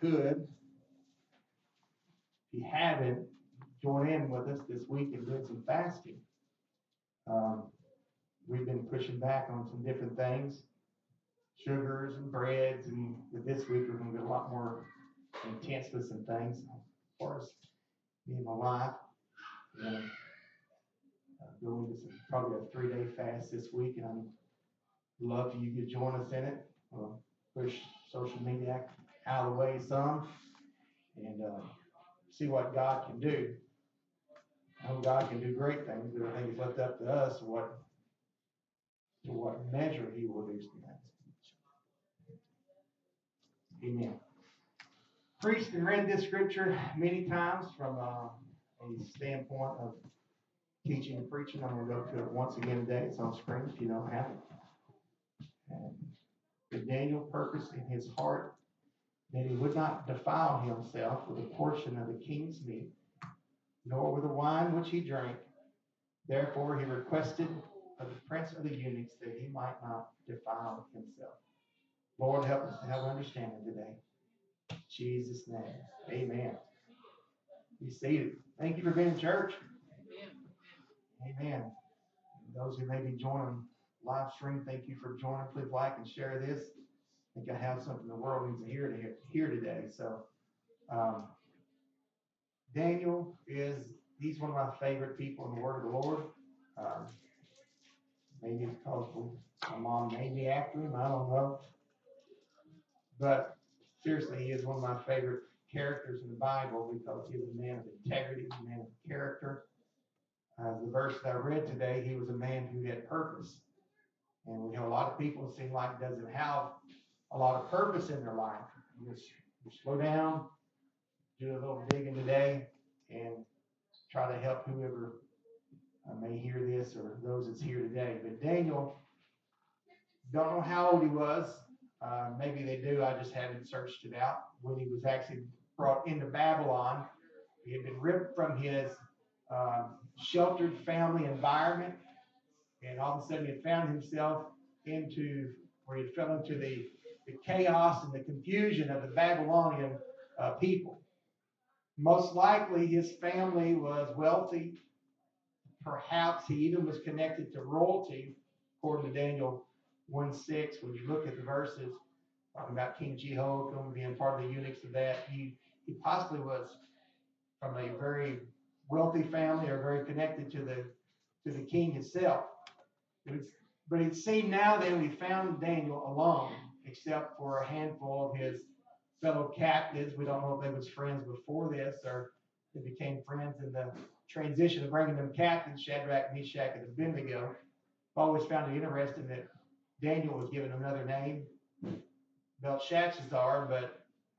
could, if you haven't, join in with us this week and do some fasting. We've been pushing back on some different things, sugars and breads, and this week we're going to get a lot more intense with some things. Of course, me and my wife, going to probably a 3-day fast this week, and I'd love for you to join us in it. We'll push social media out of the way some, and see what God can do. I know God can do great things, but I think it's left up to us to what measure He will do some things. Amen. Preached and read this scripture many times from a standpoint of teaching and preaching. I'm going to go to it once again today. It's on screen if you don't have it. And Daniel purposed in his heart that he would not defile himself with a portion of the king's meat, nor with the wine which he drank. Therefore he requested of the prince of the eunuchs that he might not defile himself. Lord, help us to have understanding today. In Jesus' name, amen. Be seated. Thank you for being in church. Amen. And those who may be joining live stream, thank you for joining. Please like and share this. I think I have something the world needs to hear today. So, Daniel he's one of my favorite people in the Word of the Lord. Maybe it's because my mom named me after him. I don't know. But seriously, he is one of my favorite characters in the Bible because he was a man of integrity, a man of character. The verse that I read today, he was a man who had purpose. And we have a lot of people who seem like doesn't have a lot of purpose in their life. You slow down, do a little digging today, and try to help whoever may hear this or those that's here today. But Daniel, don't know how old he was. Maybe they do. I just haven't searched it out. When he was actually brought into Babylon, he had been ripped from his sheltered family environment, and all of a sudden he found himself into the chaos and the confusion of the Babylonian people. Most likely his family was wealthy. Perhaps he even was connected to royalty, according to Daniel 1:6. When you look at the verses talking about King Jehoiakim being part of the eunuchs of that, he possibly was from a very wealthy family or very connected to the king himself. But it seemed now that we found Daniel alone, except for a handful of his fellow captives. We don't know if they was friends before this or they became friends in the transition of bringing them captives, Shadrach, Meshach, and Abednego. I've always found it interesting that Daniel was given another name, Belshazzar,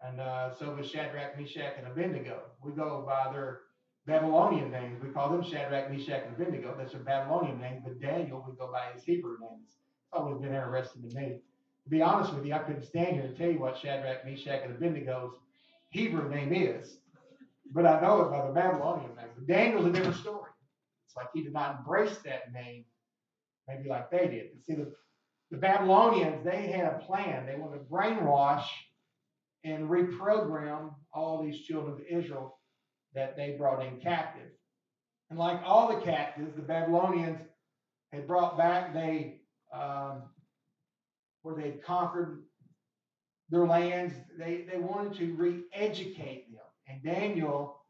and so was Shadrach, Meshach, and Abednego. We go by their Babylonian names. We call them Shadrach, Meshach, and Abednego. That's their Babylonian names. But Daniel, we go by his Hebrew names. It's always been interesting to me. To be honest with you, I couldn't stand here and tell you what Shadrach, Meshach, and Abednego's Hebrew name is. But I know it by the Babylonian name. But Daniel's a different story. It's like he did not embrace that name, maybe like they did. But see, the Babylonians, they had a plan. They wanted to brainwash and reprogram all these children of Israel that they brought in captive. And like all the captives, the Babylonians had brought back, where they had conquered their lands, they wanted to re-educate them. And Daniel,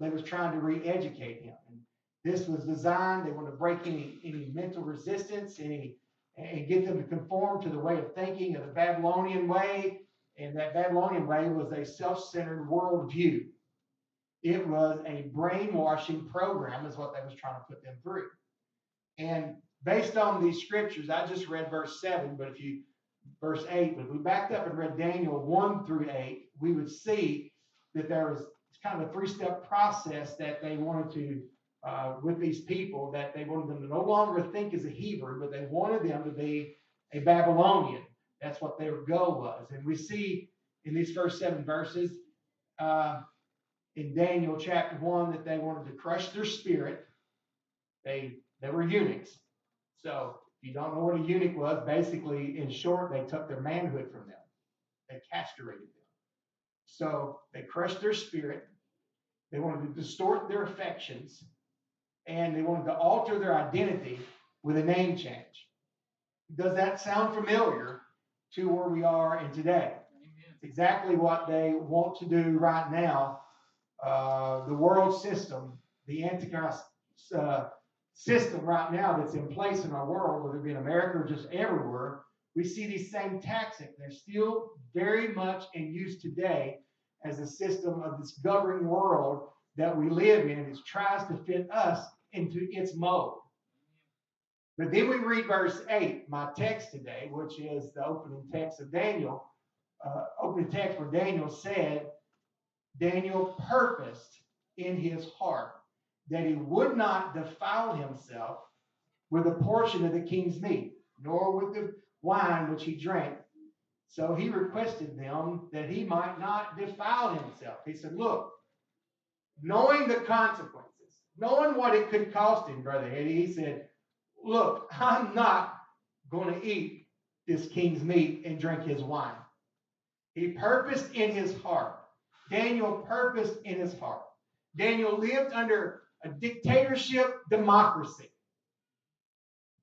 they was trying to re-educate him. And this was designed, they wanted to break any mental resistance, and get them to conform to the way of thinking of the Babylonian way. And that Babylonian way was a self-centered worldview. It was a brainwashing program is what they was trying to put them through. And based on these scriptures, I just read verse 7, but verse 8, but if we backed up and read Daniel 1-8, we would see that there was kind of a 3-step process that they wanted to, with these people, that they wanted them to no longer think as a Hebrew, but they wanted them to be a Babylonian. That's what their goal was. And we see in these first 7 verses, in Daniel chapter 1, that they wanted to crush their spirit. They were eunuchs. So if you don't know what a eunuch was, basically, in short, they took their manhood from them. They castrated them. So they crushed their spirit. They wanted to distort their affections. And they wanted to alter their identity with a name change. Does that sound familiar to where we are in today? Amen. It's exactly what they want to do right now. The world system, the Antichrist system right now that's in place in our world, whether it be in America or just everywhere, we see these same tactics. They're still very much in use today as a system of this governing world that we live in. It tries to fit us into its mold. But then we read verse 8, my text today, which is the opening text of Daniel, opening text where Daniel said, Daniel purposed in his heart that he would not defile himself with a portion of the king's meat, nor with the wine which he drank. So he requested them that he might not defile himself. He said, look, knowing the consequences, knowing what it could cost him, Brother Eddie, he said, look, I'm not going to eat this king's meat and drink his wine. He purposed in his heart. Daniel purposed in his heart. Daniel lived under a dictatorship democracy.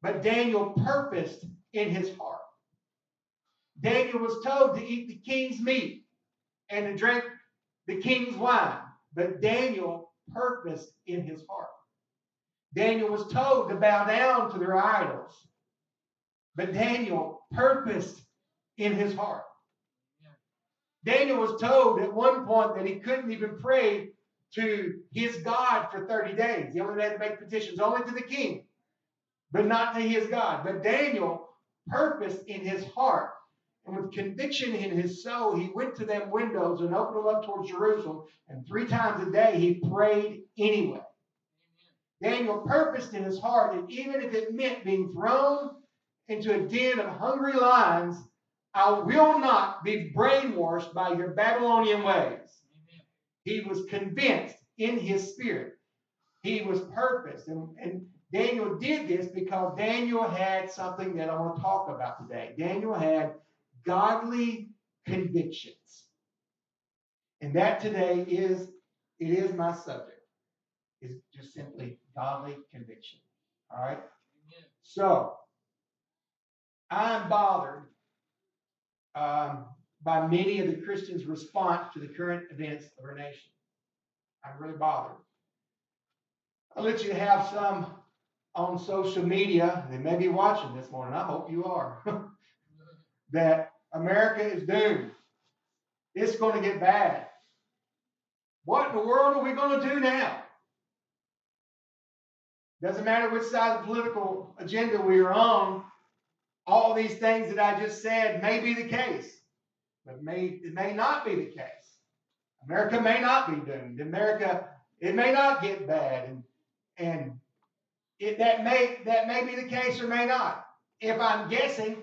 But Daniel purposed in his heart. Daniel was told to eat the king's meat and to drink the king's wine. But Daniel purposed in his heart. Daniel was told to bow down to their idols. But Daniel purposed in his heart. Yeah. Daniel was told at one point that he couldn't even pray to his God for 30 days. He only had to make petitions only to the king, but not to his God. But Daniel purposed in his heart, and with conviction in his soul, he went to them windows and opened them up towards Jerusalem, and 3 times a day he prayed anyway. Daniel purposed in his heart that even if it meant being thrown into a den of hungry lions, I will not be brainwashed by your Babylonian ways. He was convinced in his spirit. He was purposed. And Daniel did this because Daniel had something that I want to talk about today. Daniel had godly convictions. And that today is my subject. Is just simply godly conviction. All right? So, I'm bothered by many of the Christians' response to the current events of our nation. I'm really bothered. I'll let you have some on social media. They may be watching this morning. I hope you are. That America is doomed. It's going to get bad. What in the world are we going to do now? Doesn't matter which side of the political agenda we are on. All these things that I just said may be the case. But it may not be the case. America may not be doomed. America, it may not get bad. And that may be the case or may not. If I'm guessing,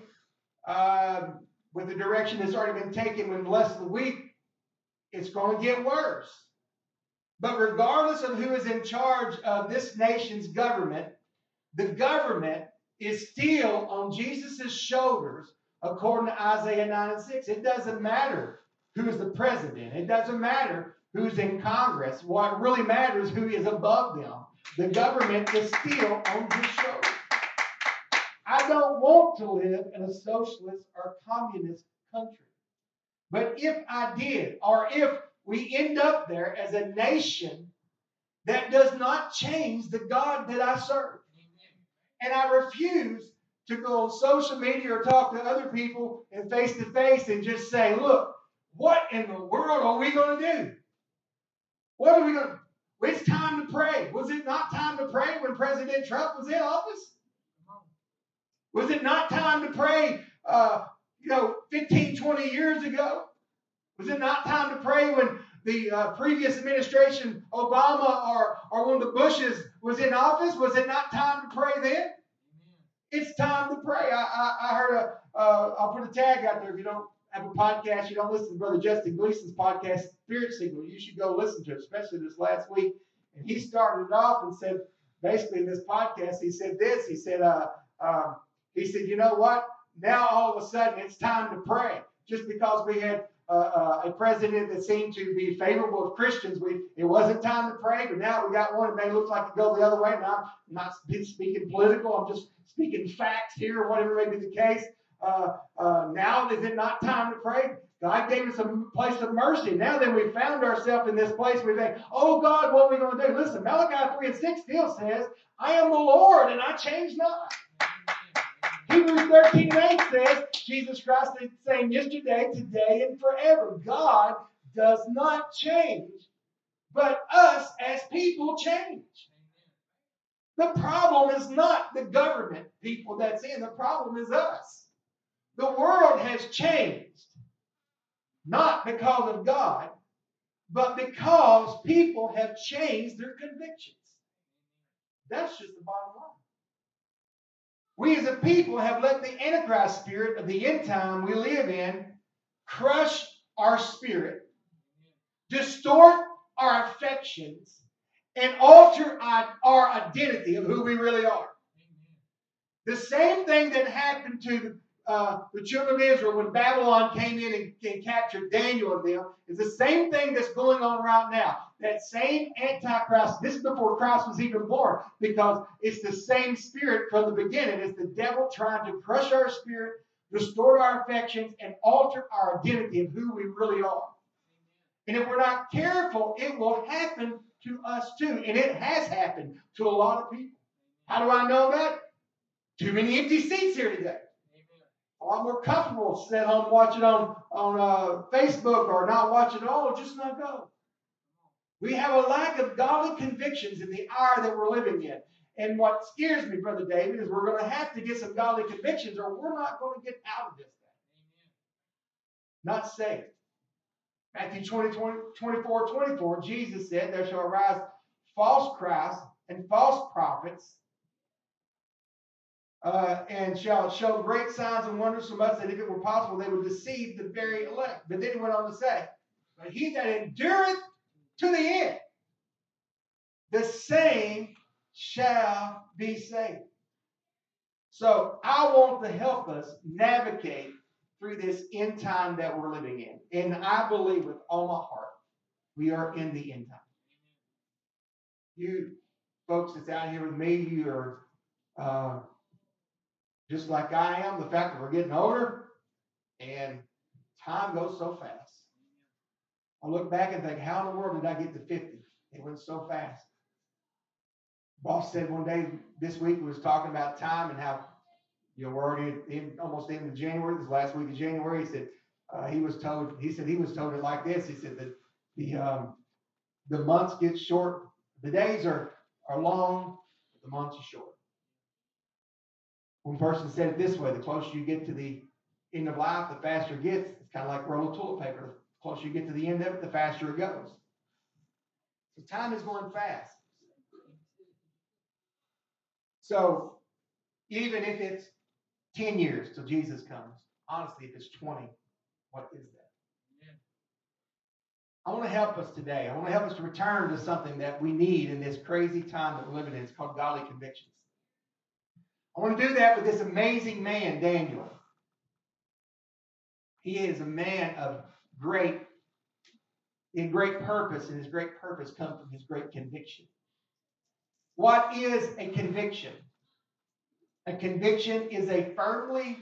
with the direction that's already been taken in less than a week, it's going to get worse. But regardless of who is in charge of this nation's government, the government is still on Jesus' shoulders. According to Isaiah 9:6, it doesn't matter who is the president. It doesn't matter who's in Congress. What really matters is who is above them. The government is still on his shoulders. I don't want to live in a socialist or communist country. But if I did, or if we end up there as a nation, that does not change the God that I serve. And I refuse to go on social media or talk to other people and face-to-face and just say, look, what in the world are we going to do? What are we going to do? It's time to pray. Was it not time to pray when President Trump was in office? Was it not time to pray, 15, 20 years ago? Was it not time to pray when the previous administration, Obama or one of the Bushes, was in office? Was it not time to pray then? It's time to pray. I heard I'll put a tag out there. If you don't have a podcast, you don't listen to Brother Justin Gleason's podcast, Spirit Signal, you should go listen to it, especially this last week. And he started it off and said, basically in this podcast, he said this. He said, you know what? Now all of a sudden it's time to pray. Just because we had a president that seemed to be favorable of Christians. It wasn't time to pray, but now we got one that may look like it go the other way. And I'm not speaking political. I'm just speaking facts here, whatever may be the case. Now is it not time to pray? God gave us a place of mercy. Now then we found ourselves in this place where we think, oh God, what are we going to do? Listen, Malachi 3:6 still says, I am the Lord and I change not. Hebrews 13:8 says, Jesus Christ is the same yesterday, today, and forever. God does not change, but us as people change. The problem is not the government people that's in. The problem is us. The world has changed, not because of God, but because people have changed their convictions. That's just the bottom line. We as a people have let the Antichrist spirit of the end time we live in crush our spirit, distort our affections, and alter our identity of who we really are. The same thing that happened to the children of Israel when Babylon came in and captured Daniel and them is the same thing that's going on right now. That same Antichrist, this is before Christ was even born, because it's the same spirit from the beginning. It's the devil trying to crush our spirit, distort our affections, and alter our identity of who we really are. And if we're not careful, it will happen to us too. And it has happened to a lot of people. How do I know that? Too many empty seats here today. A lot more comfortable sitting home watching on Facebook or not watching at all, or just not go. We have a lack of godly convictions in the hour that we're living in. And what scares me, Brother David, is we're going to have to get some godly convictions or we're not going to get out of this thing. Not saved. Matthew 24:24, Jesus said, there shall arise false Christs and false prophets, and shall show great signs and wonders so much that if it were possible, they would deceive the very elect. But then he went on to say, but he that endureth to the end, the same shall be saved. So I want to help us navigate through this end time that we're living in. And I believe with all my heart, we are in the end time. You folks that's out here with me, you are... just like I am, the fact that we're getting older and time goes so fast. I look back and think, how in the world did I get to 50? It went so fast. Boss said one day this week, we was talking about time and how, you know, we're already almost in January, this last week of January. He said, he was told it like this. He said that the months get short. The days are long, but the months are short. One person said it this way, the closer you get to the end of life, the faster it gets. It's kind of like a roll of toilet paper. The closer you get to the end of it, the faster it goes. So time is going fast. So even if it's 10 years till Jesus comes, honestly, if it's 20, what is that? Yeah. I want to help us today. I want to help us return to something that we need in this crazy time that we're living in. It's called godly convictions. I want to do that with this amazing man, Daniel. He is a man of great purpose, and his great purpose comes from his great conviction. What is a conviction? A conviction is a firmly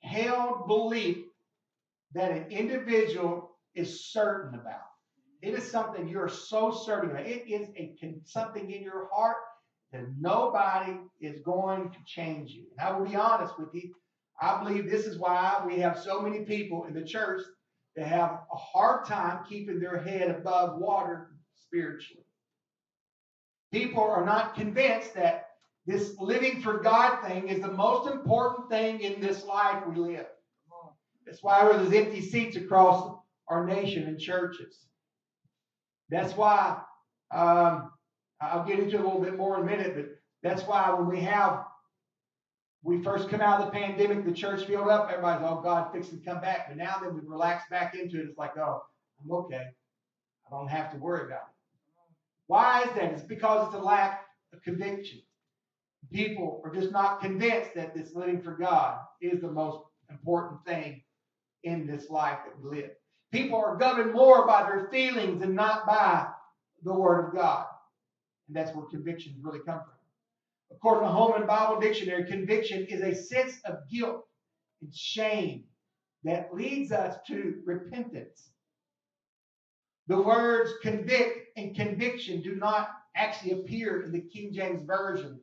held belief that an individual is certain about. It is something you're so certain about. It is something in your heart that nobody is going to change you. And I will be honest with you. I believe this is why we have so many people in the church that have a hard time keeping their head above water spiritually. People are not convinced that this living for God thing is the most important thing in this life we live. That's why there's empty seats across our nation in churches. That's why... I'll get into it a little bit more in a minute, but that's why when we first come out of the pandemic, the church filled up. Everybody's, oh, God, fix and come back. But now that we relax back into it, it's like, oh, I'm okay. I don't have to worry about it. Why is that? It's because it's a lack of conviction. People are just not convinced that this living for God is the most important thing in this life that we live. People are governed more by their feelings and not by the Word of God. And that's where convictions really come from. According to Holman Bible Dictionary, conviction is a sense of guilt and shame that leads us to repentance. The words convict and conviction do not actually appear in the King James Version.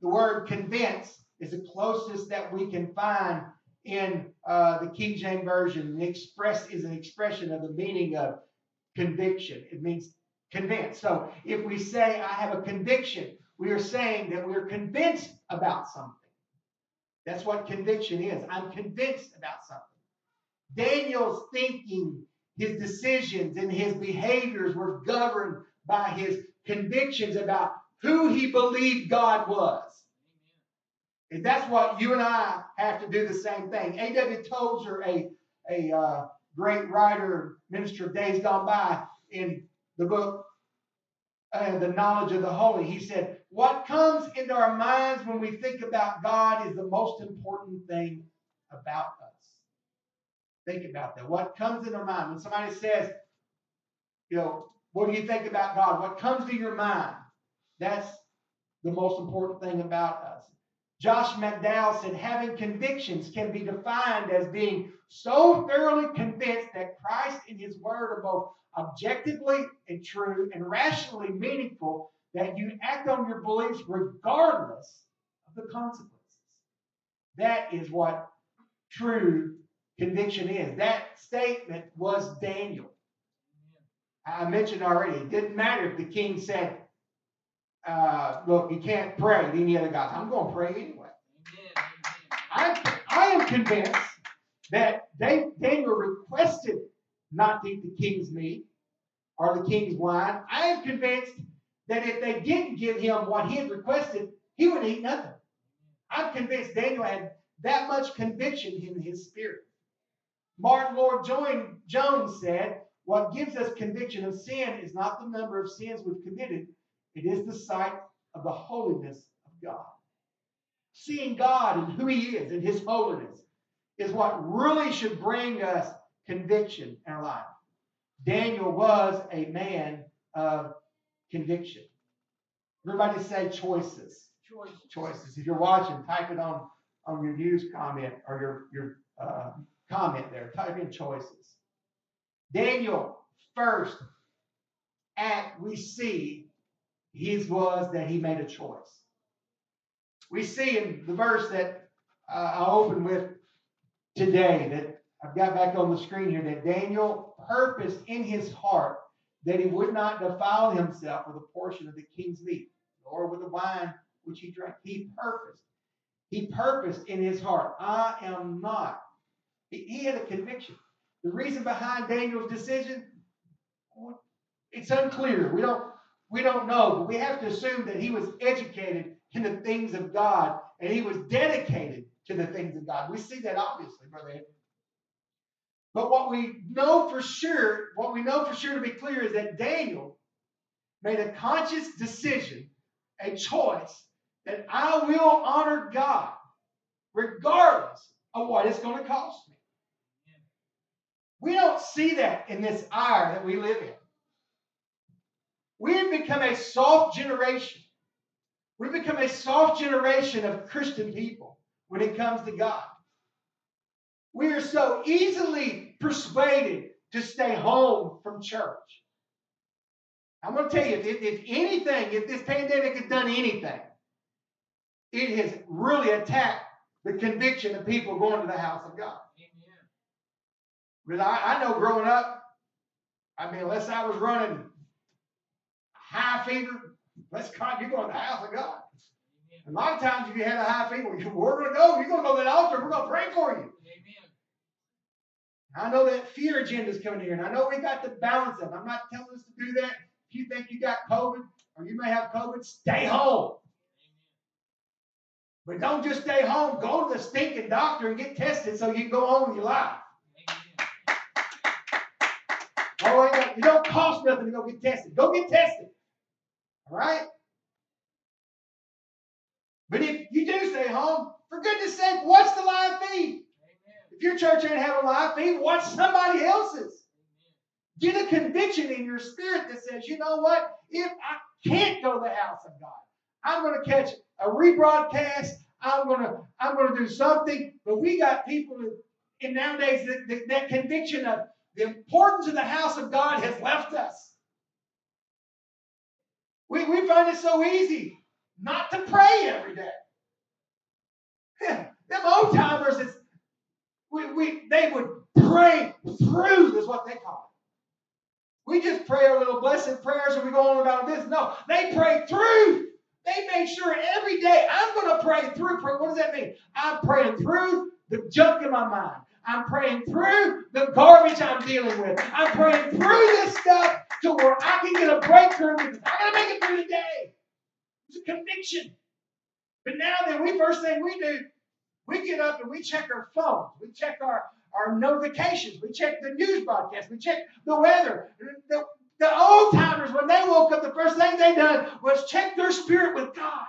The word convince is the closest that we can find in the King James Version. And express is an expression of the meaning of conviction. It means convince. So if we say, I have a conviction, we are saying that we're convinced about something. That's what conviction is. I'm convinced about something. Daniel's thinking, his decisions, and his behaviors were governed by his convictions about who he believed God was. And that's what you and I have to do the same thing. A.W. Tozer, a great writer, minister of days gone by, in the book, The Knowledge of the Holy, he said, what comes into our minds when we think about God is the most important thing about us. Think about that. What comes into our mind? When somebody says, what do you think about God? What comes to your mind? That's the most important thing about us. Josh McDowell said, having convictions can be defined as being so thoroughly convinced that Christ and his word are both objectively and true and rationally meaningful that you act on your beliefs regardless of the consequences. That is what true conviction is. That statement was Daniel. I mentioned already, it didn't matter if the king said, look, you can't pray to any other gods. I'm going to pray anyway. I am convinced that Daniel requested not to eat the king's meat or the king's wine. I am convinced that if they didn't give him what he had requested, he would eat nothing. I'm convinced Daniel had that much conviction in his spirit. Martin Lloyd-Jones said, what gives us conviction of sin is not the number of sins we've committed. It is the sight of the holiness of God. Seeing God and who he is and his holiness is what really should bring us conviction in our life. Daniel was a man of conviction. Everybody say choices. Choices. Choices. If you're watching, type it on your news comment or your comment there. Type in choices. Daniel, first act we see his was that he made a choice. We see in the verse that I opened with today, that I've got back on the screen here, that Daniel purposed in his heart that he would not defile himself with a portion of the king's meat, nor with the wine which he drank. He purposed in his heart, I am not. He had a conviction. The reason behind Daniel's decision, it's unclear. We don't know, but we have to assume that he was educated in the things of God and he was dedicated to the things of God. We see that obviously, Brother Andrew. But what we know for sure to be clear is that Daniel made a conscious decision, a choice, that I will honor God regardless of what it's going to cost me. We don't see that in this hour that we live in. We've become a soft generation. We've become a soft generation of Christian people when it comes to God. We are so easily persuaded to stay home from church. I'm going to tell you, if this pandemic has done anything, it has really attacked the conviction of people going to the house of God. Because I know growing up, unless I was running high fever, you're going to the house of God. Amen. And a lot of times if you have a high fever, we're going to go. You're going to go to the altar. We're going to pray for you. Amen. I know that fear agenda is coming here, and I know we got to balance them. I'm not telling us to do that. If you think you got COVID or you may have COVID, stay home. Amen. But don't just stay home. Go to the stinking doctor and get tested so you can go on with your life. Oh, it don't cost nothing to go get tested. Go get tested. All right? But if you do stay home, for goodness sake, watch the live feed. Amen. If your church ain't having a live feed, watch somebody else's. Get a conviction in your spirit that says, you know what? If I can't go to the house of God, I'm going to catch a rebroadcast. I'm going to do something. But we got people in nowadays that conviction of the importance of the house of God has left us. We find it so easy not to pray every day. Them old timers, they would pray through, is what they call it. We just pray our little blessed prayers and we go on about this. No, they pray through. They make sure every day I'm going to pray through. What does that mean? I'm praying through the junk in my mind. I'm praying through the garbage I'm dealing with. I'm praying through this stuff to where I can get a breakthrough because I got to make it through the day. It's a conviction. But now then, first thing we do, we get up and we check our phones. We check our notifications. We check the news broadcasts. We check the weather. The old timers, when they woke up, the first thing they done was check their spirit with God.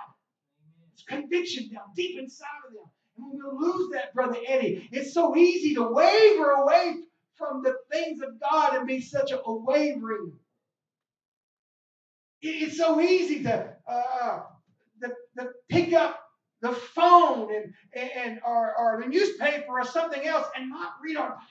It's conviction down deep inside of them. And we'll lose that, Brother Eddie. It's so easy to waver away from the things of God and be such a wavering. It's so easy to pick up the phone or the newspaper or something else and not read our Bible.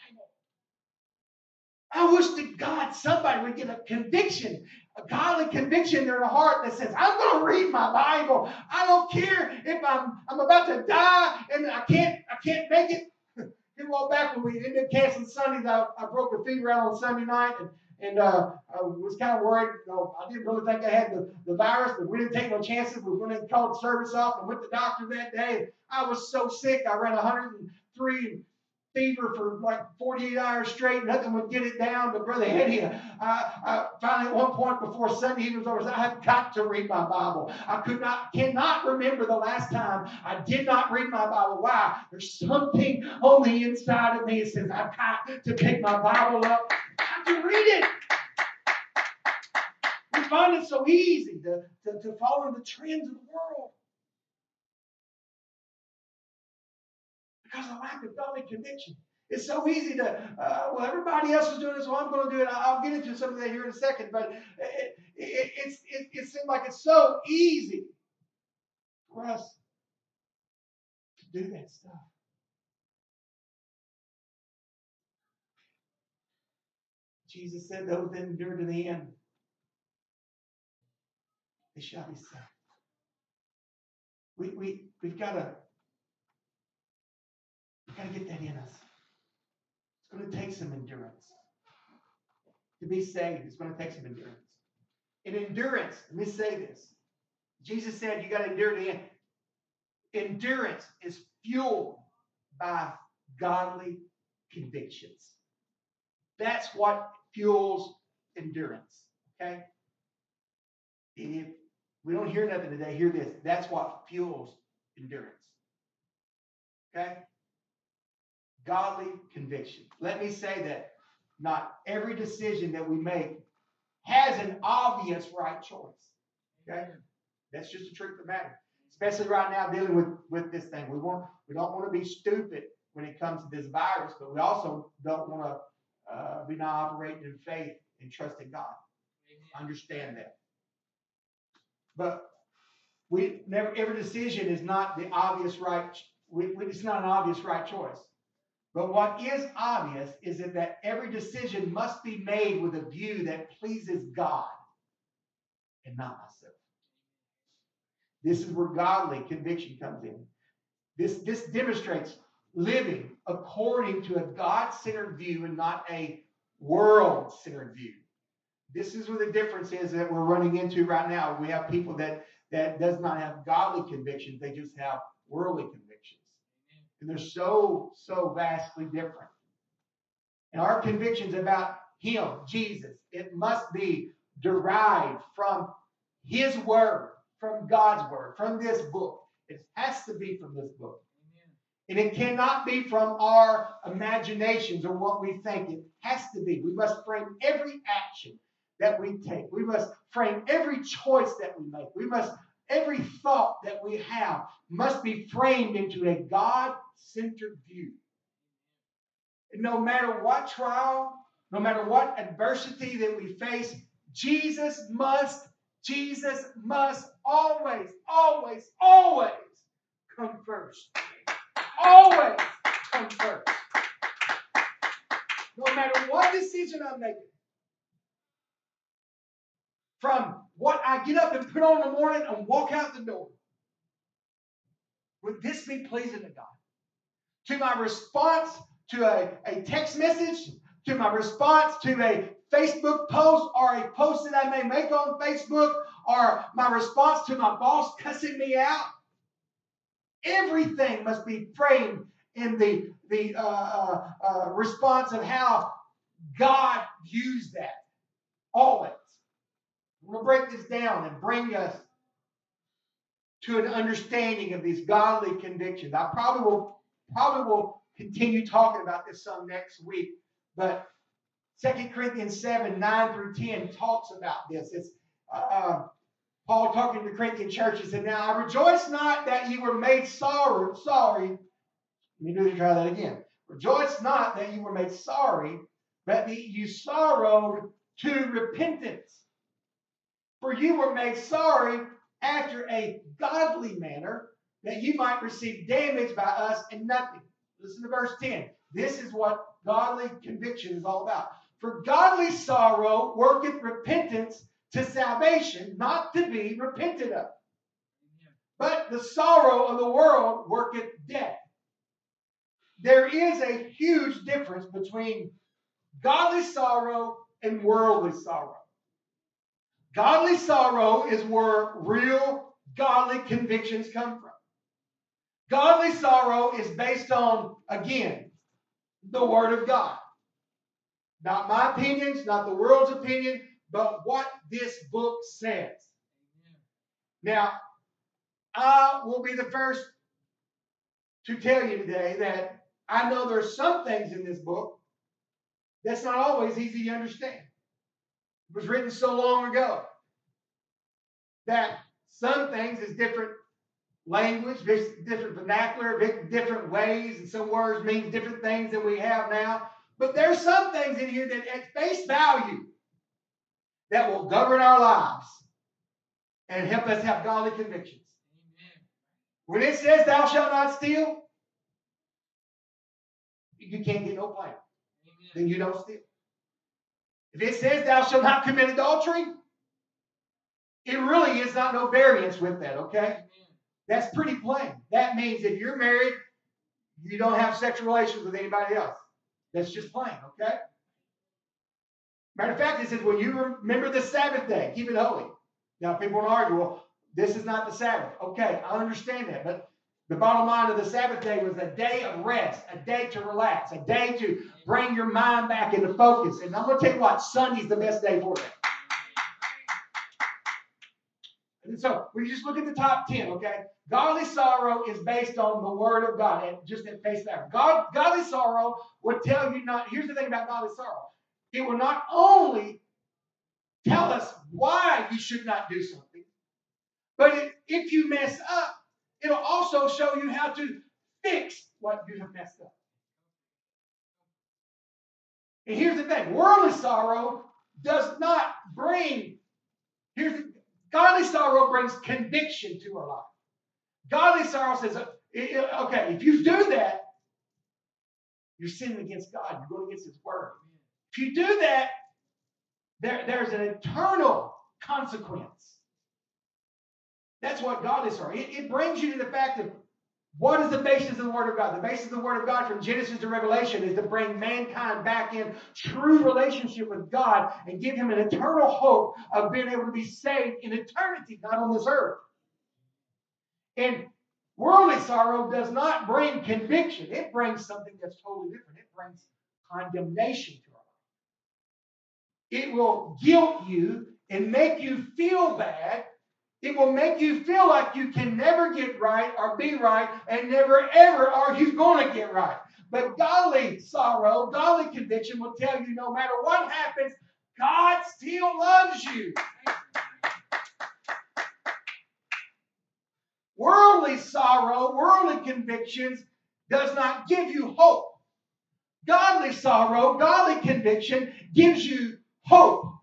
I wish to God somebody would get a conviction, a godly conviction in their heart that says, I'm going to read my Bible. I don't care if I'm about to die and I can't make it. It went back when we ended up canceling Sundays. I broke a finger out on Sunday night and I was kind of worried. I didn't really think I had the virus, but we didn't take no chances. We went and called service off and went to the doctor that day. I was so sick. I ran 103 fever for like 48 hours straight. Nothing would get it down. But Brother Eddie, I finally at one point before Sunday evening was over, I have got to read my Bible. I cannot remember the last time I did not read my Bible. Why? There's something on the inside of me that says I've got to pick my Bible up. I've got to read it. We find it so easy to follow the trends of the world. Because of lack of godly conviction. It's so easy to, everybody else is doing this, so I'm going to do it. I'll get into some of that here in a second. But it seems like it's so easy for us to do that stuff. Jesus said, those that endure to the end, they shall be saved. We've got to. Got to get that in us. It's going to take some endurance. To be saved, it's going to take some endurance. And endurance, let me say this. Jesus said you got to endure to the end. Endurance is fueled by godly convictions. That's what fuels endurance. Okay? And if we don't hear nothing today, hear this. That's what fuels endurance. Okay? Godly conviction. Let me say that not every decision that we make has an obvious right choice. Okay? That's just the truth of the matter. Especially right now dealing with this thing. We don't want to be stupid when it comes to this virus, but we also don't want to be not operating in faith and trusting God. Amen. Understand that. But every decision is not the obvious right. It's not an obvious right choice. But what is obvious is that every decision must be made with a view that pleases God and not myself. This is where godly conviction comes in. This demonstrates living according to a God-centered view and not a world-centered view. This is where the difference is that we're running into right now. We have people that does not have godly convictions. They just have worldly convictions. And they're so vastly different. And our convictions about him, Jesus, it must be derived from his word, from God's word, from this book. It has to be from this book. Amen. And it cannot be from our imaginations or what we think. It has to be. We must frame every action that we take. We must frame every choice that we make. Every thought that we have must be framed into a God-centered view. And no matter what trial No matter what adversity that we face, Jesus must always, always, always come first. Always come first. No matter what decision I'm making, from what I get up and put on in the morning and walk out the door, would this be pleasing to God? To my response to a text message, to my response to a Facebook post or a post that I may make on Facebook, or my response to my boss cussing me out. Everything must be framed in the response of how God views that. Always. I'm going to break this down and bring us to an understanding of these godly convictions. I probably will continue talking about this some next week, but 2 Corinthians 7, 9 through 10 talks about this. It's Paul talking to the Corinthian church. He said, now I rejoice not that you were made sorry. Rejoice not that you were made sorry, but that you sorrowed to repentance. For you were made sorry after a godly manner, that you might receive damage by us and nothing. Listen to verse 10. This is what godly conviction is all about. For godly sorrow worketh repentance to salvation, not to be repented of. But the sorrow of the world worketh death. There is a huge difference between godly sorrow and worldly sorrow. Godly sorrow is where real godly convictions come from. Godly sorrow is based on, again, the Word of God. Not my opinions, not the world's opinion, but what this book says. Now, I will be the first to tell you today that I know there are some things in this book that's not always easy to understand. It was written so long ago that some things is different language, different vernacular, different ways, and some words mean different things than we have now. But there's some things in here that at face value that will govern our lives and help us have godly convictions. Amen. When it says thou shalt not steal, you can't get no plan. Amen. Then you don't steal. If it says thou shalt not commit adultery, it really is not no variance with that, okay? Amen. That's pretty plain. That means if you're married, you don't have sexual relations with anybody else. That's just plain, okay? Matter of fact, it says, well, you remember the Sabbath day, keep it holy. Now, people want to argue, well, this is not the Sabbath. Okay, I understand that, but the bottom line of the Sabbath day was a day of rest, a day to relax, a day to bring your mind back into focus. And I'm going to tell you what, Sunday's the best day for that. And so we just look at the top 10, okay? Godly sorrow is based on the Word of God, and just at face value. Godly sorrow would tell you not, here's the thing about godly sorrow. It will not only tell us why you should not do something, but if you mess up, it'll also show you how to fix what you have messed up. And here's the thing. Worldly sorrow does not bring, godly sorrow brings conviction to our life. Godly sorrow says, okay, if you do that, you're sinning against God. You're going against His Word. If you do that, there's an eternal consequence. That's what godly sorrow. It brings you to the fact of what is the basis of the Word of God? The basis of the Word of God from Genesis to Revelation is to bring mankind back in true relationship with God and give him an eternal hope of being able to be saved in eternity, not on this earth. And worldly sorrow does not bring conviction. It brings something that's totally different. It brings condemnation to our life. It will guilt you and make you feel bad. It will make you feel like you can never get right or be right and never, ever are you going to get right. But godly sorrow, godly conviction will tell you no matter what happens, God still loves you. Worldly sorrow, worldly convictions does not give you hope. Godly sorrow, godly conviction gives you hope.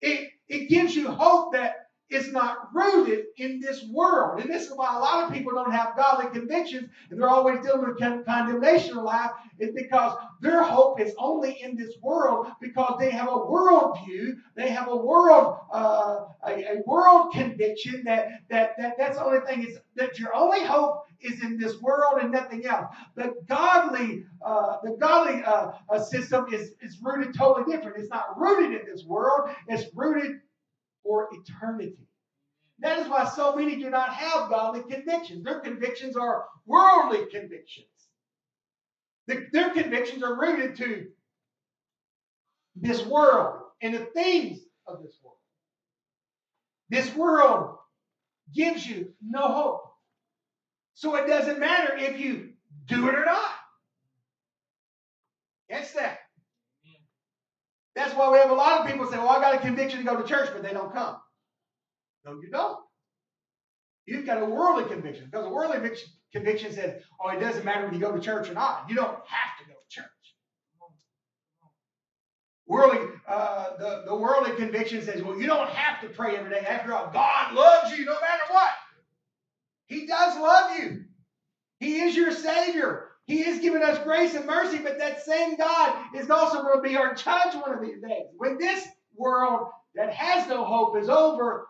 It gives you hope that it's not rooted in this world. And this is why a lot of people don't have godly convictions and they're always dealing with condemnation in life. It's because their hope is only in this world because they have a world view. They have a world world conviction that's the only thing is that your only hope is in this world and nothing else. The godly system is rooted totally different. It's not rooted in this world. It's rooted for eternity. That is why so many do not have godly convictions. Their convictions are worldly convictions. Their convictions are rooted to this world and the things of this world. This world gives you no hope. So it doesn't matter if you do it or not. That's that. That's why we have a lot of people say, well, I got a conviction to go to church, but they don't come. No, you don't. You've got a worldly conviction. Because a worldly conviction says, oh, it doesn't matter when you go to church or not. You don't have to go to church. The worldly conviction says, well, you don't have to pray every day. After all, God loves you no matter what. He does love you. He is your Savior. He is giving us grace and mercy, but that same God is also going to be our judge one of these days. When this world that has no hope is over,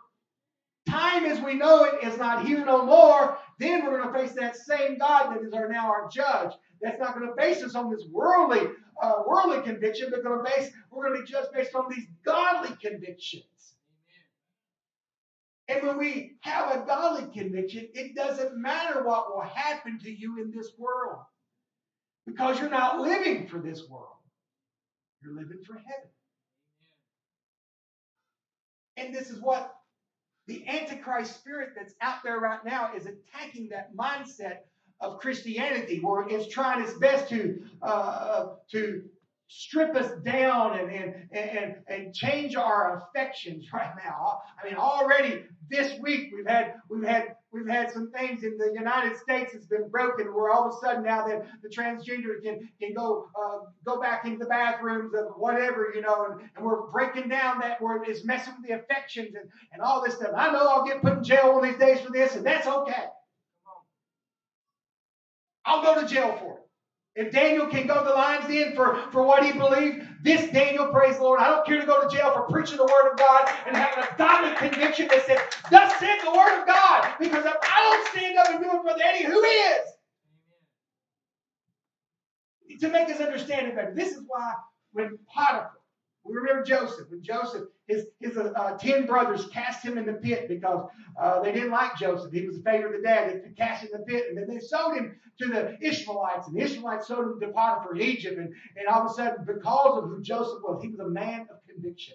time as we know it is not here no more, then we're going to face that same God that is now our judge. That's not going to base us on this worldly conviction, but we're going to be judged based on these godly convictions. And when we have a godly conviction, it doesn't matter what will happen to you in this world. Because you're not living for this world. You're living for heaven. And this is what the Antichrist spirit that's out there right now is attacking that mindset of Christianity, where it's trying its best to strip us down and change our affections right now. I mean, already this week we've had some things in the United States that's been broken, where all of a sudden now that the transgender can go back into the bathrooms of whatever, and we're breaking down that where it's messing with the affections and all this stuff. I know I'll get put in jail one of these days for this, and that's okay. I'll go to jail for it. If Daniel can go to the lion's den for what he believed, this Daniel, praise the Lord, I don't care to go to jail for preaching the word of God and having a godly conviction that says, thus said the word of God, because if I don't stand up and do it, Brother Eddie, who is? To make us understand it better. This is why when Potiphar, we remember Joseph, when Joseph, his 10 brothers cast him in the pit because they didn't like Joseph. He was a favorite of the dad. They cast him in the pit, and then they sold him to the Ishmaelites, and the Ishmaelites sold him to Potiphar in Egypt. And all of a sudden, because of who Joseph was, he was a man of conviction.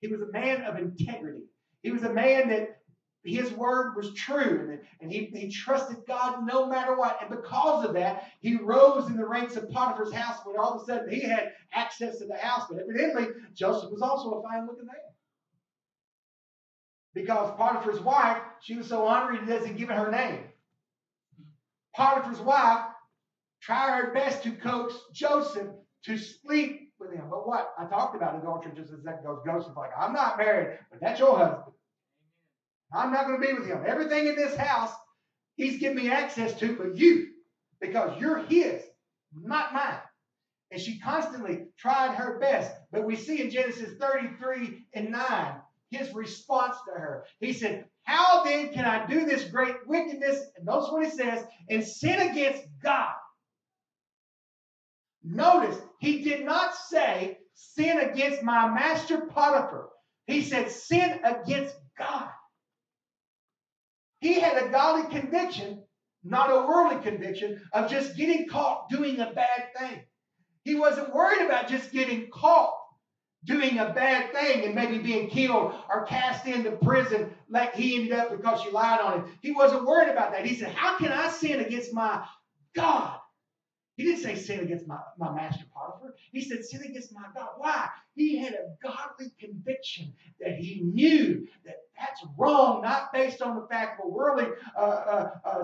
He was a man of integrity. He was a man that his word was true, and he trusted God no matter what. And because of that, he rose in the ranks of Potiphar's house, when all of a sudden he had access to the house. But evidently, Joseph was also a fine-looking man. Because Potiphar's wife, she was so honored, he doesn't give it her name. Potiphar's wife tried her best to coax Joseph to sleep with him. But what? I talked about adultery just a second ago. Joseph's like, I'm not married, but that's your husband. I'm not going to be with him. Everything in this house, he's giving me access to, but you, because you're his, not mine. And she constantly tried her best. But we see in Genesis 33:9, his response to her. He said, how then can I do this great wickedness? And notice what he says, and sin against God. Notice, he did not say sin against my master Potiphar. He said sin against God. He had a godly conviction, not a worldly conviction, of just getting caught doing a bad thing. He wasn't worried about just getting caught doing a bad thing and maybe being killed or cast into prison like he ended up because she lied on him. He wasn't worried about that. He said, how can I sin against my God? He didn't say sin against my master Potiphar. He said sin against my God. Why? He had a godly conviction that he knew that that's wrong, not based on the fact of a worldly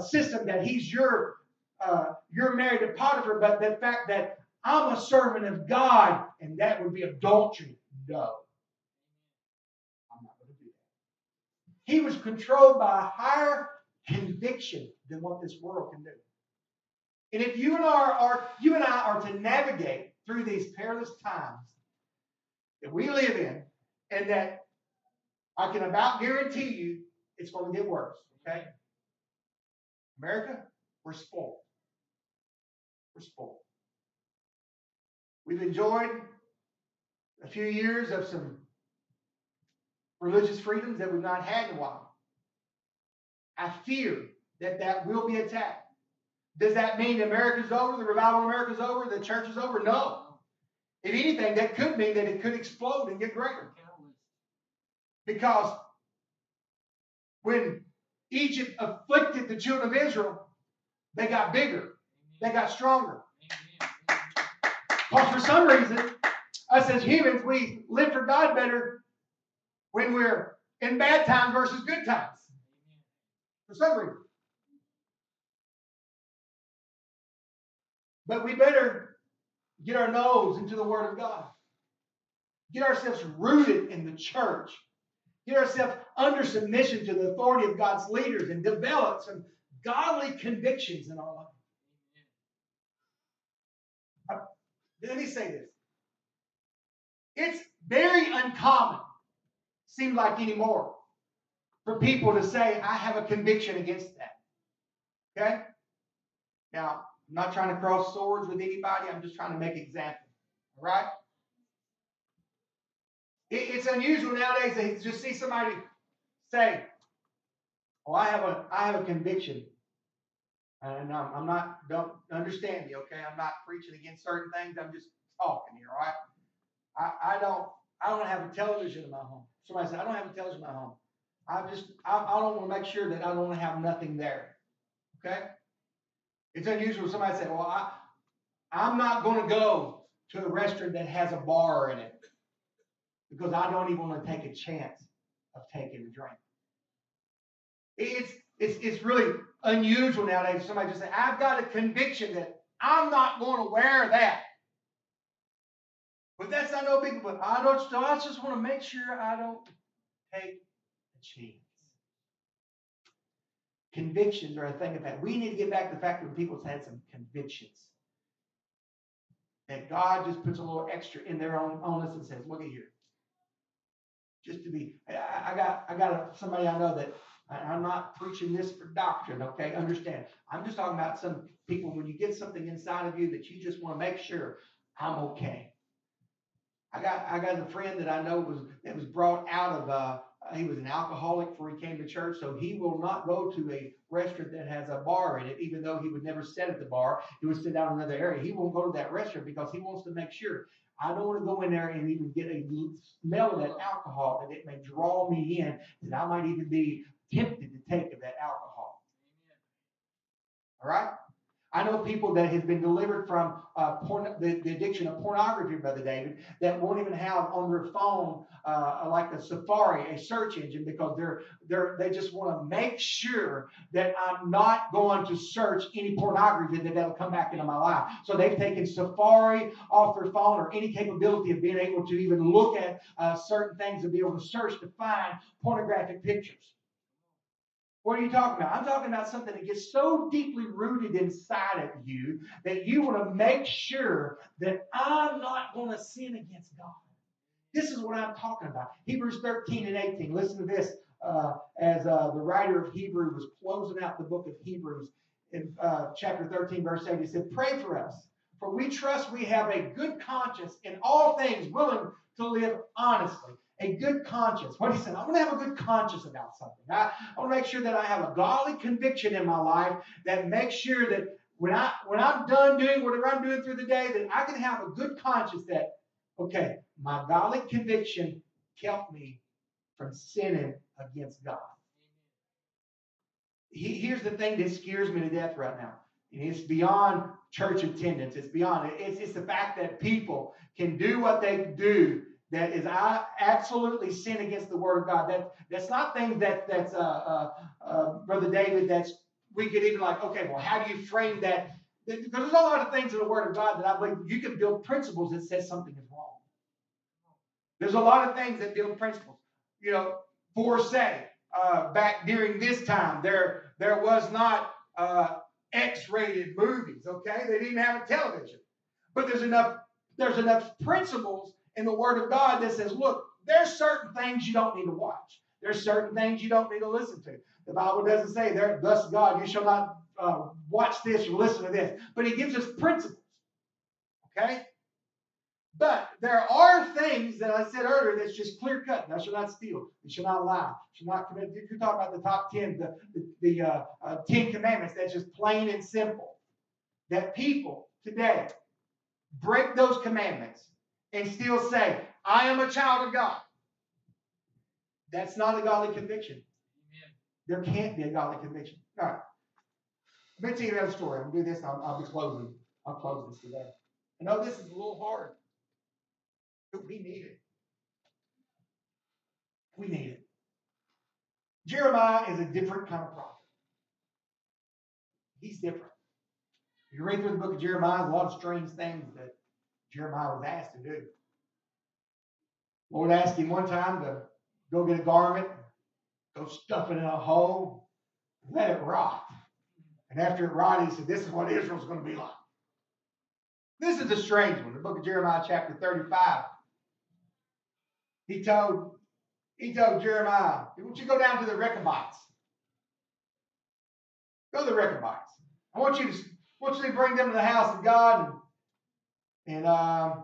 system that he's you're married to Potiphar, but the fact that I'm a servant of God, and that would be adultery. No. I'm not going to do that. He was controlled by a higher conviction than what this world can do. And if you and I are to navigate through these perilous times that we live in, and that I can about guarantee you it's going to get worse, okay? America, we're spoiled. We're spoiled. We've enjoyed a few years of some religious freedoms that we've not had in a while. I fear that that will be attacked. Does that mean America's over, the revival of America's over, the church is over? No. If anything, that could mean that it could explode and get greater. Because when Egypt afflicted the children of Israel, they got bigger. They got stronger. Because for some reason, us as humans, we live for God better when we're in bad times versus good times. For some reason. But we better get our nose into the Word of God. Get ourselves rooted in the church. Get ourselves under submission to the authority of God's leaders and develop some godly convictions in our life. Let me say this. It's very uncommon, seems like anymore, for people to say, I have a conviction against that. Okay? Now, I'm not trying to cross swords with anybody. I'm just trying to make examples. All right? It's unusual nowadays to just see somebody say, oh, I have a conviction. And I'm not, don't understand me, okay? I'm not preaching against certain things. I'm just talking here, all right? I don't have a television in my home. Somebody said, I don't have a television in my home. I don't want to make sure that I don't have nothing there. Okay? It's unusual somebody say, well, I'm not going to go to a restaurant that has a bar in it because I don't even want to take a chance of taking a drink. It's really unusual nowadays. Somebody just say, I've got a conviction that I'm not going to wear that. But that's not no big, but I just want to make sure I don't take a chance. Convictions are a thing of that. We need to get back to the fact that people's had some convictions. That God just puts a little extra in their own on us and says, look at here. Just to be, I got somebody I know that, I'm not preaching this for doctrine, okay? Understand. I'm just talking about some people, when you get something inside of you that you just want to make sure I'm okay. I got a friend that I know that was brought out of he was an alcoholic before he came to church, so he will not go to a restaurant that has a bar in it, even though he would never sit at the bar. He would sit down in another area. He won't go to that restaurant because he wants to make sure. I don't want to go in there and even get a smell of that alcohol, that it may draw me in, that I might even be tempted to take of that alcohol. All right? I know people that have been delivered from the addiction of pornography, Brother David, that won't even have on their phone like a Safari, a search engine, because they just want to make sure that I'm not going to search any pornography that'll come back into my life. So they've taken Safari off their phone or any capability of being able to even look at certain things and be able to search to find pornographic pictures. What are you talking about? I'm talking about something that gets so deeply rooted inside of you that you want to make sure that I'm not going to sin against God. This is what I'm talking about. Hebrews 13 and 18. Listen to this. As the writer of Hebrews was closing out the book of Hebrews in chapter 13, verse 8, he said, pray for us, for we trust we have a good conscience in all things, willing to live honestly. A good conscience. What he said, I want to have a good conscience about something. I want to make sure that I have a godly conviction in my life that makes sure that when I'm done doing whatever I'm doing through the day, that I can have a good conscience that, okay, my godly conviction kept me from sinning against God. Here's the thing that scares me to death right now. And it's beyond church attendance. It's beyond. It's the fact that people can do what they do. That is, I absolutely sin against the Word of God. That's not things that's Brother David. That's we could even like, okay, well, how do you frame that There's a lot of things in the Word of God that I believe you can build principles that says something is wrong. There's a lot of things that build principles. You know, for say, back during this time, there was not X-rated movies, okay? They didn't have a television. But there's enough principles in the Word of God that says, look, there's certain things you don't need to watch. There's certain things you don't need to listen to. The Bible doesn't say, thus God, you shall not watch this or listen to this. But he gives us principles, okay? But there are things that I said earlier that's just clear cut. Thou shalt not steal. Thou shalt not lie. Shall not commit. If you're talking about the top 10, the 10 commandments, that's just plain and simple. That people today break those commandments and still say, I am a child of God. That's not a godly conviction. Amen. There can't be a godly conviction. All right. I'm going to tell you another story. I'm going to do this and I'll be closing. I'll close this today. I know this is a little hard. But we need it. We need it. Jeremiah is a different kind of prophet. He's different. If you read through the book of Jeremiah, there's a lot of strange things that Jeremiah was asked to do. The Lord asked him one time to go get a garment, go stuff it in a hole, let it rot. And after it rotted, he said, this is what Israel's going to be like. This is a strange one. The book of Jeremiah, chapter 35. He told Jeremiah, why don't you go down to the Rechabites? Go to the Rechabites. I want you to bring them to the house of God, and I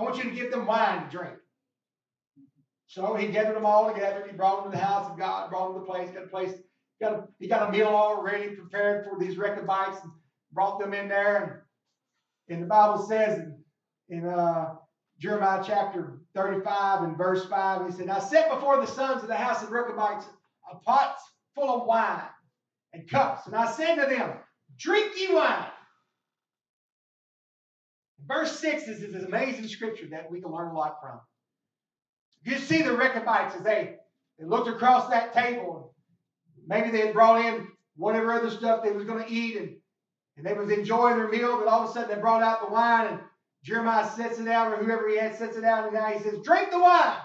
want you to give them wine to drink. So he gathered them all together. He brought them to the house of God, brought them to the place, he got a meal already prepared for these Rechabites and brought them in there. And the Bible says in Jeremiah chapter 35 and verse 5, he said, I set before the sons of the house of Rechabites a pot full of wine and cups. And I said to them, drink ye wine. Verse 6 is this amazing scripture that we can learn a lot from. You see the Rechabites as they looked across that table. Maybe they had brought in whatever other stuff they was going to eat, and they was enjoying their meal, but all of a sudden they brought out the wine, and Jeremiah sets it out, or whoever he had sets it out, and now he says, drink the wine.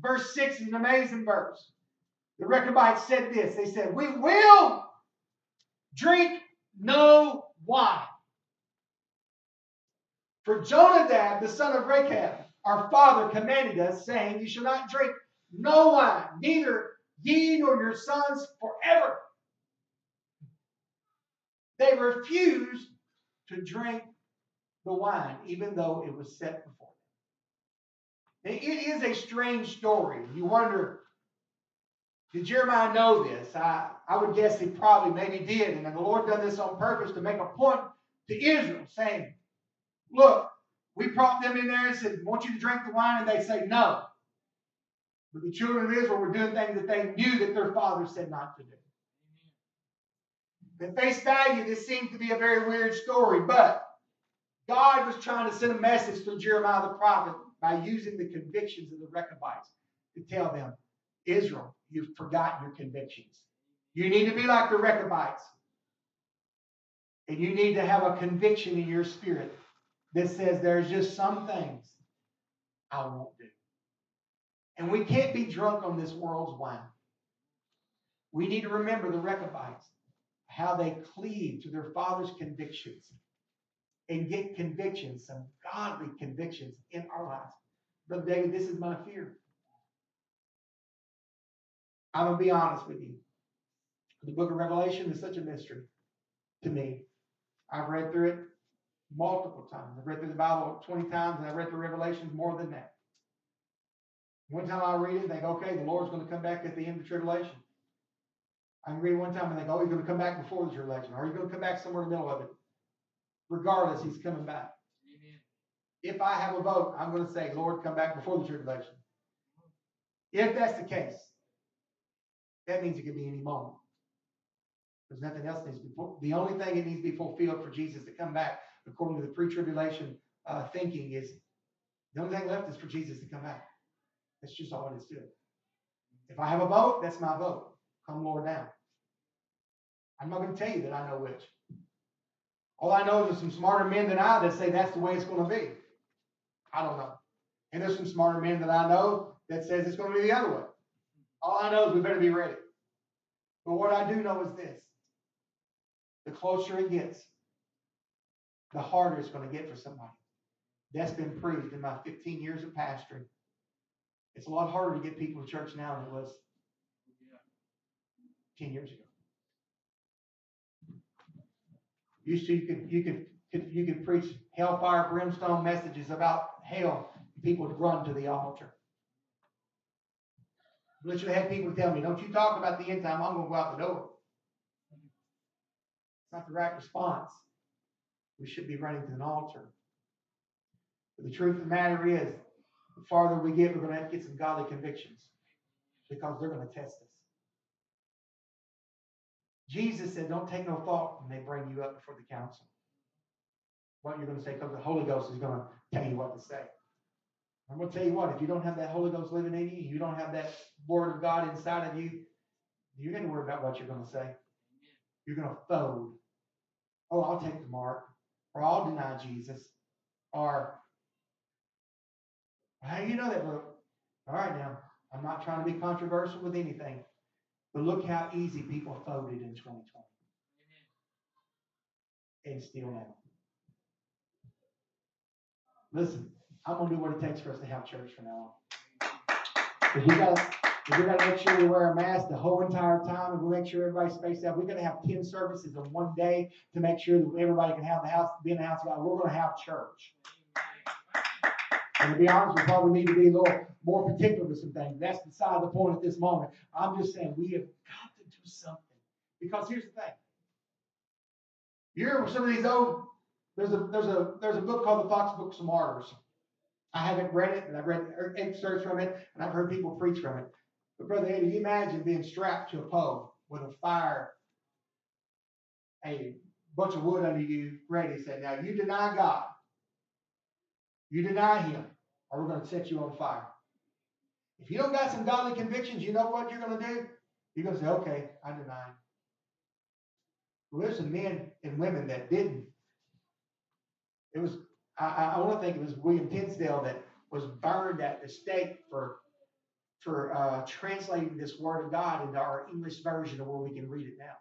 Verse 6 is an amazing verse. The Rechabites said this. They said, we will drink no wine. For Jonadab, the son of Rechab, our father commanded us, saying, you shall not drink no wine, neither ye nor your sons forever. They refused to drink the wine, even though it was set before them. Now, it is a strange story. You wonder, did Jeremiah know this? I would guess he probably maybe did. And the Lord done this on purpose to make a point to Israel, saying, look, we brought them in there and said, want you to drink the wine? And they say, no. But the children of Israel were doing things that they knew that their father said not to do. At face value, this seems to be a very weird story, but God was trying to send a message through Jeremiah the prophet by using the convictions of the Rechabites to tell them, Israel, you've forgotten your convictions. You need to be like the Rechabites. And you need to have a conviction in your spirit that says there's just some things I won't do. And we can't be drunk on this world's wine. We need to remember the Rechabites, how they cleave to their father's convictions and get convictions, some godly convictions in our lives. Brother David, this is my fear. I'm going to be honest with you. The book of Revelation is such a mystery to me. I've read through it multiple times. I've read through the Bible 20 times, and I've read through Revelation more than that. One time I read it and think, okay, the Lord's going to come back at the end of the tribulation. I can read one time and think, oh, he's going to come back before the tribulation, or he's going to come back somewhere in the middle of it. Regardless, he's coming back. Amen. If I have a vote, I'm going to say, Lord, come back before the tribulation. If that's the case, that means it could be any moment. There's nothing else that needs to be fulfilled. The only thing that needs to be fulfilled for Jesus to come back, according to the pre-tribulation thinking, is the only thing left is for Jesus to come back. That's just all it is to it. If I have a vote, that's my vote. Come, Lord, now. I'm not going to tell you that I know which. All I know is there's some smarter men than I that say that's the way it's going to be. I don't know. And there's some smarter men that I know that says it's going to be the other way. All I know is we better be ready. But what I do know is this. The closer it gets, the harder it's going to get for somebody. That's been proved in my 15 years of pastoring. It's a lot harder to get people to church now than it was 10 years ago. Used to, you could preach hellfire, brimstone messages about hell. People would run to the altar. Literally had people tell me, don't you talk about the end time, I'm going to go out the door. It's not the right response. We should be running to an altar. But the truth of the matter is, the farther we get, we're going to have to get some godly convictions because they're going to test us. Jesus said, don't take no thought when they bring you up before the council. What you're going to say, because the Holy Ghost is going to tell you what to say. I'm going to tell you what, if you don't have that Holy Ghost living in you, you don't have that Word of God inside of you, you're going to worry about what you're going to say. You're going to fold. Oh, I'll take the mark. Or I'll deny Jesus. Or, how do you know that, look? All right now, I'm not trying to be controversial with anything. But look how easy people folded in 2020. Amen. And still now. Listen, I'm going to do what it takes for us to have church from now on. We've got to make sure we wear a mask the whole entire time, and we make sure everybody's spaced out. We've got to have 10 services in one day to make sure that everybody can have the house, be in the house of God. We're going to have church. And to be honest, we probably need to be a little more particular with some things. That's beside the point at this moment. I'm just saying we have got to do something. Because here's the thing. You hear some of these old, there's a book called the Fox Book of Martyrs. I haven't read it, and I've read excerpts from it, and I've heard people preach from it. But Brother Eddie, you imagine being strapped to a pole with a fire, a bunch of wood under you, ready. He said, now you deny God. You deny him, or we're going to set you on fire. If you don't got some godly convictions, you know what you're going to do? You're going to say, okay, I deny him. Well, there's some men and women that didn't. It was, I want to think it was William Tinsdale that was burned at the stake for translating this word of God into our English version of where we can read it now.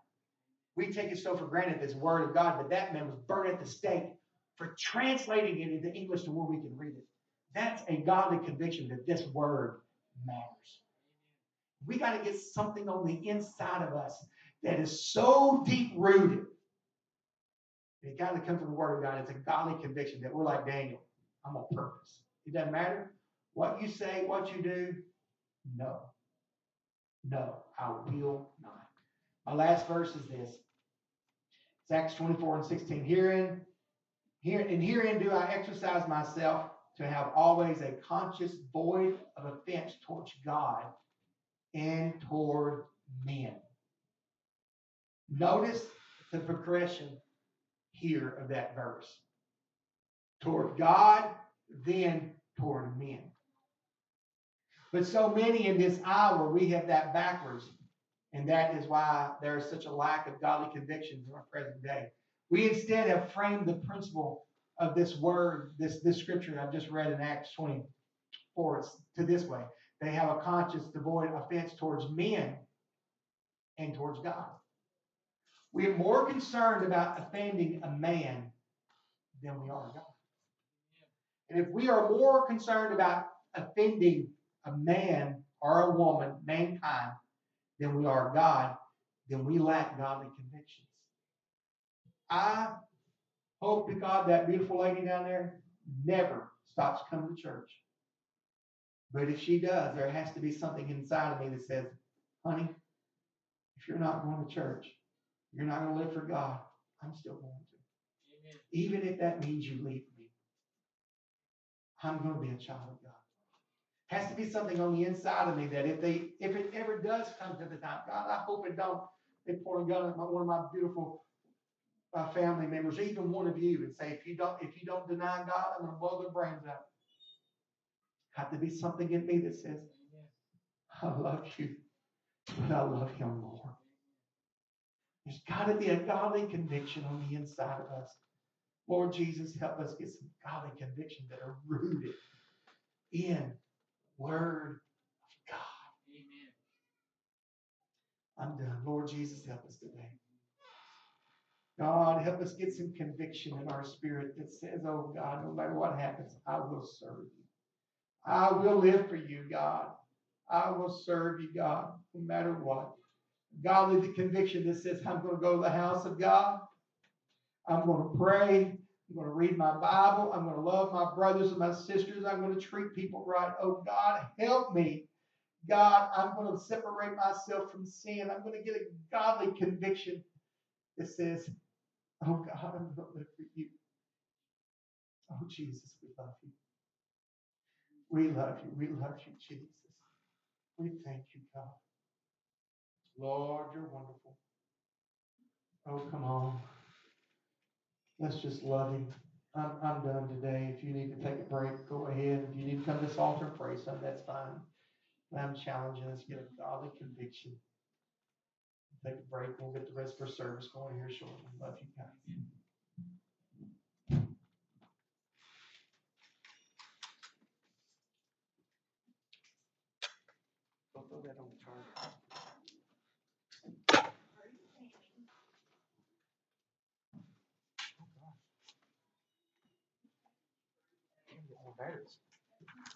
We take it so for granted, this word of God, but that man was burned at the stake for translating it into English to where we can read it. That's a godly conviction that this word matters. We got to get something on the inside of us that is so deep-rooted. It got to come from the word of God. It's a godly conviction that we're like Daniel. I'm on purpose. It doesn't matter what you say, what you do. No. No, I will not. My last verse is this. It's Acts 24:16. Herein do I exercise myself to have always a conscience void of offense towards God and toward men. Notice the progression here of that verse. Toward God, then toward men. But so many in this hour, we have that backwards. And that is why there is such a lack of godly convictions in our present day. We instead have framed the principle of this word, this scripture I've just read in Acts 24, it's to this way. They have a conscience devoid of offense towards men and towards God. We are more concerned about offending a man than we are God. And if we are more concerned about offending a man or a woman, mankind, than we are God, then we lack godly convictions. I hope to God that beautiful lady down there never stops coming to church. But if she does, there has to be something inside of me that says, honey, if you're not going to church, you're not going to live for God, I'm still going to. Amen. Even if that means you leave me, I'm going to be a child of God. It has to be something on the inside of me that if it ever does come to the time, God, I hope it don't. They point a gun at one of my beautiful family members, even one of you, and say, if you don't deny God, I'm going to blow their brains out. Have to be something in me that says, I love you, but I love him more. There's got to be a godly conviction on the inside of us Lord Jesus, help us get some godly convictions that are rooted in the Word of God. Amen. I'm done. Lord Jesus, help us today. God, help us get some conviction in our spirit that says, oh God, no matter what happens, I will serve you. I will live for you, God. I will serve you, God, no matter what. God, leave the conviction that says, I'm going to go to the house of God. I'm going to pray. I'm going to read my Bible. I'm going to love my brothers and my sisters. I'm going to treat people right. Oh God, help me. God, I'm going to separate myself from sin. I'm going to get a godly conviction that says, oh God, I'm going to live for you. Oh Jesus, we love you. We love you. We love you, Jesus. We thank you, God. Lord, you're wonderful. Oh, come on. Let's just love him. I'm done today. If you need to take a break, go ahead. If you need to come to this altar and pray something, that's fine. But I'm challenging us to get a godly conviction. Take a break. We'll get the rest of our service going here shortly. Love you guys. Throw that on the charger. Oh, God. Damn, there it is.